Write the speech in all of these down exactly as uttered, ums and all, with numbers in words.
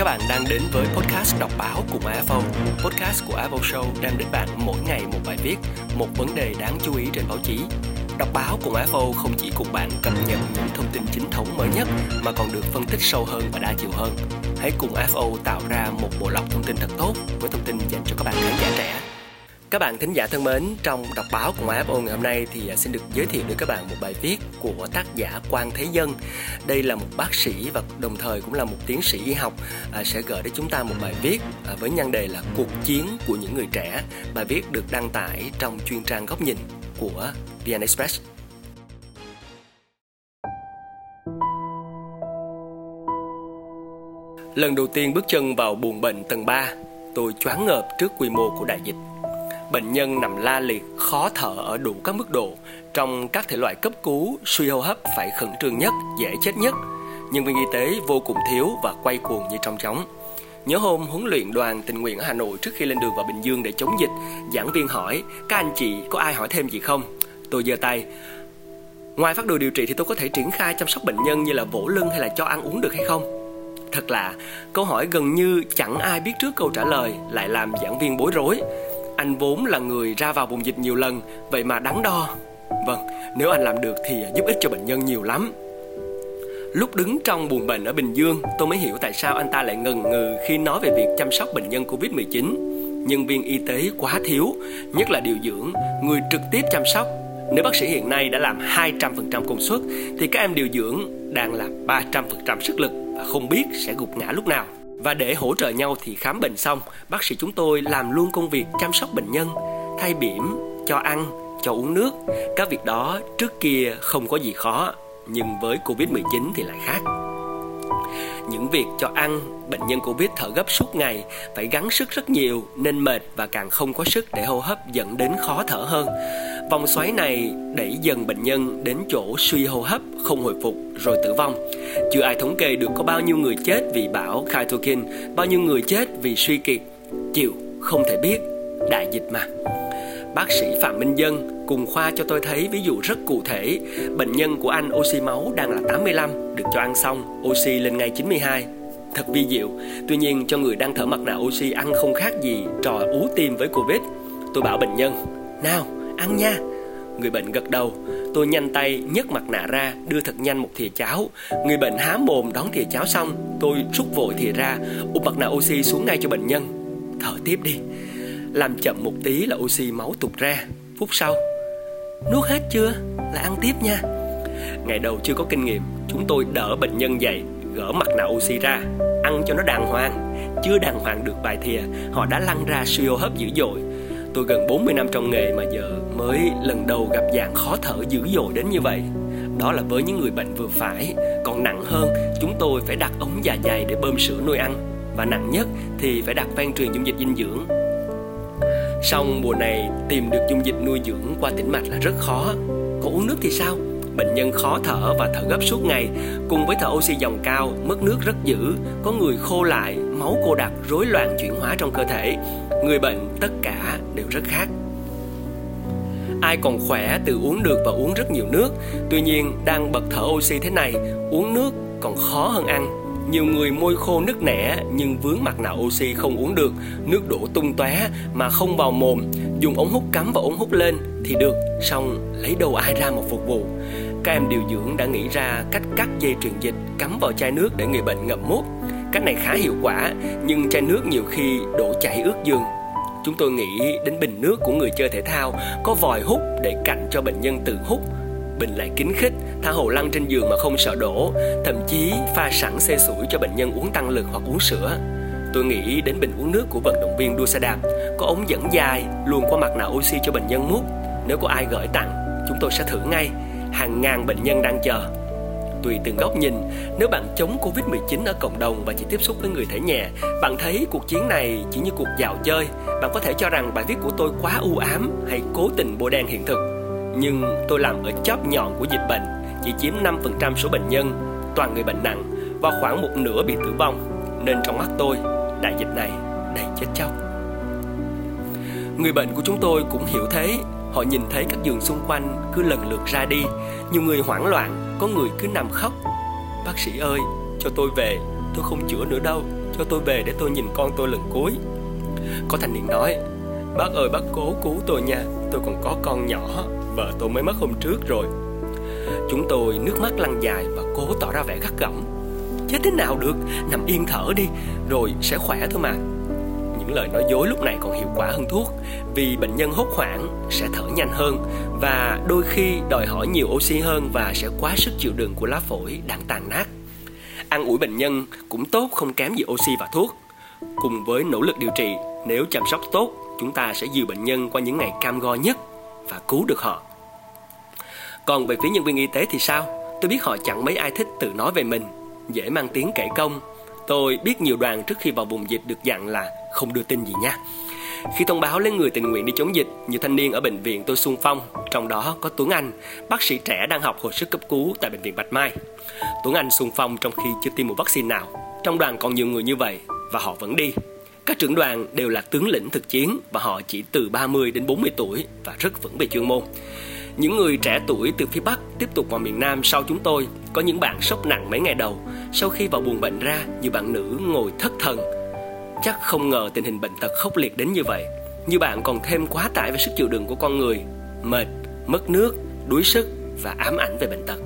Các bạn đang đến với podcast đọc báo của MyFo. Podcast của Apple Show đem đến bạn mỗi ngày một bài viết, một vấn đề đáng chú ý trên báo chí. Đọc báo của MyFo không chỉ cùng bạn cập nhật những thông tin chính thống mới nhất mà còn được phân tích sâu hơn và đa chiều hơn. Hãy cùng ép o tạo ra một bộ lọc thông tin thật tốt với thông tin dành cho các bạn khán giả trẻ. Các bạn thính giả thân mến, trong đọc báo của MyFo ngày hôm nay thì xin được giới thiệu đến các bạn một bài viết của tác giả Quang Thế Dân. Đây là một bác sĩ và đồng thời cũng là một tiến sĩ y học à, sẽ gửi đến chúng ta một bài viết à, với nhan đề là Cuộc chiến của những người trẻ. Bài viết được đăng tải trong chuyên trang Góc nhìn của VnExpress. Lần đầu tiên bước chân vào buồng bệnh tầng ba, tôi choáng ngợp trước quy mô của đại dịch. Bệnh nhân nằm la liệt, khó thở ở đủ các mức độ. Trong các thể loại cấp cứu, suy hô hấp phải khẩn trương nhất, dễ chết nhất. Nhân viên y tế vô cùng thiếu và quay cuồng như trong trống. Nhớ hôm huấn luyện đoàn tình nguyện ở Hà Nội trước khi lên đường vào Bình Dương để chống dịch, giảng viên hỏi, các anh chị có ai hỏi thêm gì không? Tôi giơ tay. Ngoài phát đồ điều trị thì tôi có thể triển khai chăm sóc bệnh nhân như là vỗ lưng hay là cho ăn uống được hay không? Thật lạ, câu hỏi gần như chẳng ai biết trước câu trả lời lại làm giảng viên bối rối. Anh vốn là người ra vào vùng dịch nhiều lần, vậy mà đắn đo. Vâng, nếu anh làm được thì giúp ích cho bệnh nhân nhiều lắm. Lúc đứng trong buồng bệnh ở Bình Dương, tôi mới hiểu tại sao anh ta lại ngần ngừ khi nói về việc chăm sóc bệnh nhân covid mười chín. Nhân viên y tế quá thiếu, nhất là điều dưỡng, người trực tiếp chăm sóc. Nếu bác sĩ hiện nay đã làm hai trăm phần trăm công suất, thì các em điều dưỡng đang làm ba trăm phần trăm sức lực và không biết sẽ gục ngã lúc nào. Và để hỗ trợ nhau thì khám bệnh xong, bác sĩ chúng tôi làm luôn công việc chăm sóc bệnh nhân, thay bỉm, cho ăn, cho uống nước. Các việc đó trước kia không có gì khó, nhưng với covid mười chín thì lại khác. Những việc cho ăn, bệnh nhân Covid thở gấp suốt ngày, phải gắng sức rất nhiều nên mệt và càng không có sức để hô hấp dẫn đến khó thở hơn. Vòng xoáy này đẩy dần bệnh nhân đến chỗ suy hô hấp, không hồi phục rồi tử vong. Chưa ai thống kê được có bao nhiêu người chết vì bão Cytokine, bao nhiêu người chết vì suy kiệt. Chịu, không thể biết, đại dịch mà. Bác sĩ Phạm Minh Dân cùng khoa cho tôi thấy ví dụ rất cụ thể. Bệnh nhân của anh oxy máu đang là tám mươi lăm, được cho ăn xong, oxy lên ngay chín mươi hai. Thật vi diệu, tuy nhiên cho người đang thở mặt nạ oxy ăn không khác gì trò ú tim với Covid. Tôi bảo bệnh nhân, nào, ăn nha. Người bệnh gật đầu, tôi nhanh tay nhấc mặt nạ ra, đưa thật nhanh một thìa cháo. Người bệnh há mồm đón thìa cháo xong, tôi rút vội thìa ra, úp mặt nạ oxy xuống ngay cho bệnh nhân. Thở tiếp đi. Làm chậm một tí là oxy máu tụt ra. Phút sau, nuốt hết chưa? Là ăn tiếp nha. Ngày đầu chưa có kinh nghiệm, chúng tôi đỡ bệnh nhân dậy, gỡ mặt nạ oxy ra, ăn cho nó đàng hoàng. Chưa đàng hoàng được vài thìa, họ đã lăn ra suy hô hấp dữ dội. Tôi gần bốn mươi năm trong nghề mà giờ mới lần đầu gặp dạng khó thở dữ dội đến như vậy. Đó là với những người bệnh vừa phải. Còn nặng hơn, chúng tôi phải đặt ống dạ dày để bơm sữa nuôi ăn. Và nặng nhất thì phải đặt van truyền dung dịch dinh dưỡng. Xong mùa này tìm được dung dịch nuôi dưỡng qua tĩnh mạch là rất khó. Còn uống nước thì sao? Bệnh nhân khó thở và thở gấp suốt ngày, cùng với thở oxy dòng cao, mất nước rất dữ, có người khô lại, máu cô đặc, rối loạn chuyển hóa trong cơ thể. Người bệnh tất cả đều rất khác. Ai còn khỏe tự uống được và uống rất nhiều nước. Tuy nhiên đang bật thở oxy thế này, uống nước còn khó hơn ăn. Nhiều người môi khô nứt nẻ nhưng vướng mặt nạ oxy không uống được, nước đổ tung tóe mà không vào mồm, dùng ống hút cắm và ống hút lên thì được, xong lấy đâu ai ra mà phục vụ. Các em điều dưỡng đã nghĩ ra cách cắt dây truyền dịch cắm vào chai nước để người bệnh ngậm mút. Cách này khá hiệu quả nhưng chai nước nhiều khi đổ chảy ướt giường. Chúng tôi nghĩ đến bình nước của người chơi thể thao có vòi hút để cạnh cho bệnh nhân tự hút. Bình lại kín khít, tha hồ lăn trên giường mà không sợ đổ, thậm chí pha sẵn xê sủi cho bệnh nhân uống tăng lực hoặc uống sữa. Tôi nghĩ đến bình uống nước của vận động viên đua xe đạp, có ống dẫn dài luồn qua mặt nạ oxy cho bệnh nhân mút. Nếu có ai gửi tặng, chúng tôi sẽ thử ngay. Hàng ngàn bệnh nhân đang chờ. Tùy từng góc nhìn, nếu bạn chống covid mười chín ở cộng đồng và chỉ tiếp xúc với người thể nhẹ, bạn thấy cuộc chiến này chỉ như cuộc dạo chơi. Bạn có thể cho rằng bài viết của tôi quá u ám hay cố tình bôi đen hiện thực. Nhưng tôi làm ở chóp nhọn của dịch bệnh, chỉ chiếm năm phần trăm số bệnh nhân, toàn người bệnh nặng và khoảng một nửa bị tử vong. Nên trong mắt tôi, đại dịch này đầy chết chóc. Người bệnh của chúng tôi cũng hiểu thế, họ nhìn thấy các giường xung quanh cứ lần lượt ra đi. Nhiều người hoảng loạn, có người cứ nằm khóc. Bác sĩ ơi, cho tôi về, tôi không chữa nữa đâu, cho tôi về để tôi nhìn con tôi lần cuối. Có thanh niên nói, bác ơi bác cố cứu tôi nha, tôi còn có con nhỏ, vợ tôi mới mất hôm trước rồi. Chúng tôi nước mắt lăn dài và cố tỏ ra vẻ gắt gỏng. Chứ thế nào được, nằm yên thở đi, rồi sẽ khỏe thôi mà. Những lời nói dối lúc này còn hiệu quả hơn thuốc, vì bệnh nhân hốt hoảng sẽ thở nhanh hơn và đôi khi đòi hỏi nhiều oxy hơn và sẽ quá sức chịu đựng của lá phổi đang tàn nát. Ăn ủi bệnh nhân cũng tốt không kém gì oxy và thuốc. Cùng với nỗ lực điều trị, nếu chăm sóc tốt, chúng ta sẽ dìu bệnh nhân qua những ngày cam go nhất và cứu được họ. Còn về phía nhân viên y tế thì sao? Tôi biết họ chẳng mấy ai thích tự nói về mình, dễ mang tiếng kể công. Tôi biết nhiều đoàn trước khi vào vùng dịch được dặn là không đưa tin gì nha. Khi thông báo lên người tình nguyện đi chống dịch, nhiều thanh niên ở bệnh viện tôi xung phong, trong đó có Tuấn Anh, bác sĩ trẻ đang học hồi sức cấp cứu tại bệnh viện Bạch Mai. Tuấn Anh xung phong trong khi chưa tiêm một vaccine nào. Trong đoàn còn nhiều người như vậy và họ vẫn đi. Các trưởng đoàn đều là tướng lĩnh thực chiến và họ chỉ từ ba mươi đến bốn mươi tuổi và rất vững về chuyên môn. Những người trẻ tuổi từ phía Bắc tiếp tục vào miền Nam sau chúng tôi, có những bạn sốc nặng mấy ngày đầu. Sau khi vào buồng bệnh ra, nhiều bạn nữ ngồi thất thần. Chắc không ngờ tình hình bệnh tật khốc liệt đến như vậy. Nhiều bạn còn thêm quá tải về sức chịu đựng của con người, mệt, mất nước, đuối sức và ám ảnh về bệnh tật.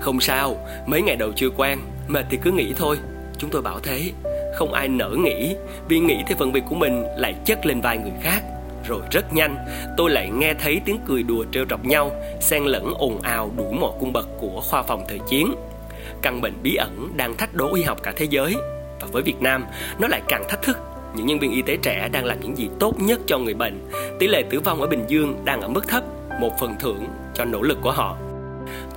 Không sao, mấy ngày đầu chưa quen, mệt thì cứ nghỉ thôi. Chúng tôi bảo thế, không ai nỡ nghỉ, vì nghĩ thì phần việc của mình lại chất lên vai người khác. Rồi rất nhanh, tôi lại nghe thấy tiếng cười đùa trêu chọc nhau, xen lẫn ồn ào đủ mọi cung bậc của khoa phòng thời chiến. Căn bệnh bí ẩn đang thách đố y học cả thế giới. Và với Việt Nam, nó lại càng thách thức. Những nhân viên y tế trẻ đang làm những gì tốt nhất cho người bệnh. Tỷ lệ tử vong ở Bình Dương đang ở mức thấp, một phần thưởng cho nỗ lực của họ.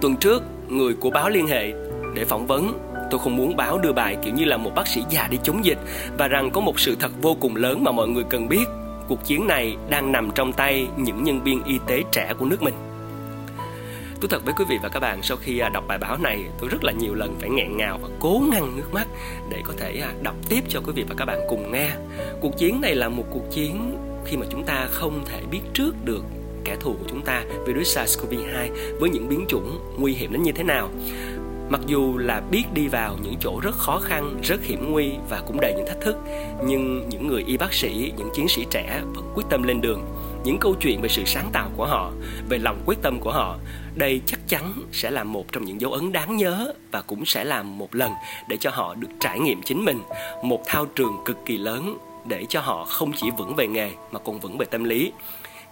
Tuần trước, người của báo liên hệ để phỏng vấn. Tôi không muốn báo đưa bài kiểu như là một bác sĩ già đi chống dịch, và rằng có một sự thật vô cùng lớn mà mọi người cần biết. Cuộc chiến này đang nằm trong tay những nhân viên y tế trẻ của nước mình. Tôi thật với quý vị và các bạn, sau khi đọc bài báo này, tôi rất là nhiều lần phải nghẹn ngào và cố ngăn nước mắt để có thể đọc tiếp cho quý vị và các bạn cùng nghe. Cuộc chiến này là một cuộc chiến khi mà chúng ta không thể biết trước được kẻ thù của chúng ta, virus SARS-xê o vê hai, với những biến chủng nguy hiểm đến như thế nào. Mặc dù là biết đi vào những chỗ rất khó khăn, rất hiểm nguy và cũng đầy những thách thức, nhưng những người y bác sĩ, những chiến sĩ trẻ vẫn quyết tâm lên đường. Những câu chuyện về sự sáng tạo của họ, về lòng quyết tâm của họ, đây chắc chắn sẽ là một trong những dấu ấn đáng nhớ và cũng sẽ là một lần để cho họ được trải nghiệm chính mình, một thao trường cực kỳ lớn để cho họ không chỉ vững về nghề mà còn vững về tâm lý.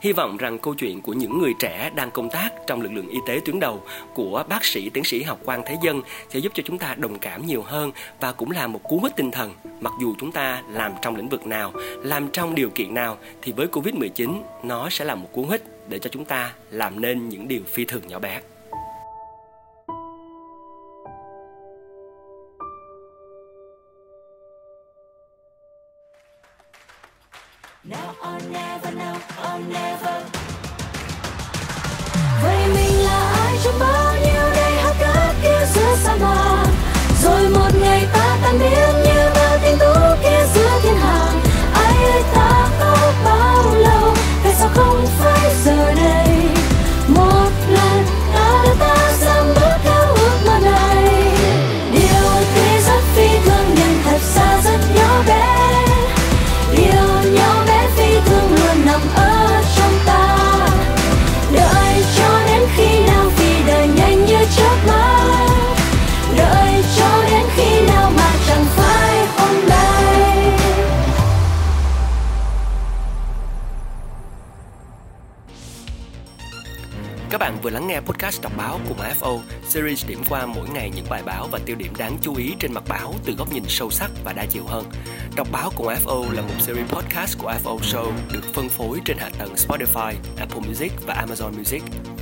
Hy vọng rằng câu chuyện của những người trẻ đang công tác trong lực lượng y tế tuyến đầu, của bác sĩ tiến sĩ học Quang Thế Dân sẽ giúp cho chúng ta đồng cảm nhiều hơn và cũng là một cú hích tinh thần. Mặc dù chúng ta làm trong lĩnh vực nào, làm trong điều kiện nào thì với covid mười chín nó sẽ là một cú hích để cho chúng ta làm nên những điều phi thường nhỏ bé. Now or never, now or never. Vậy mình là ai trong bao nhiêu ngày hát cát kia giữa sa mạc, rồi một ngày ta tan biến như bao tình tú kia giữa thiên hàng. Ai ơi ta có bao lâu, tại sao không phải giờ đây? Một lần đã đưa ta dám bước theo ước mơ này. Điều thế rất phi thường nhưng thật ra rất nhỏ bé. Điều nhỏ bé phi thường luôn nằm ở trong ta. Đợi cho đến khi nào vì đời nhanh như chớp mắt. Đợi cho đến khi nào mà chẳng phải hôm nay. Các bạn vừa lắng nghe podcast đọc báo của MyFo, series điểm qua mỗi ngày những bài báo và tiêu điểm đáng chú ý trên mặt báo từ góc nhìn sâu sắc và đa chiều hơn. Đọc báo của ép o là một series podcast của ép o Show được phân phối trên hạ tầng Spotify, Apple Music và Amazon Music.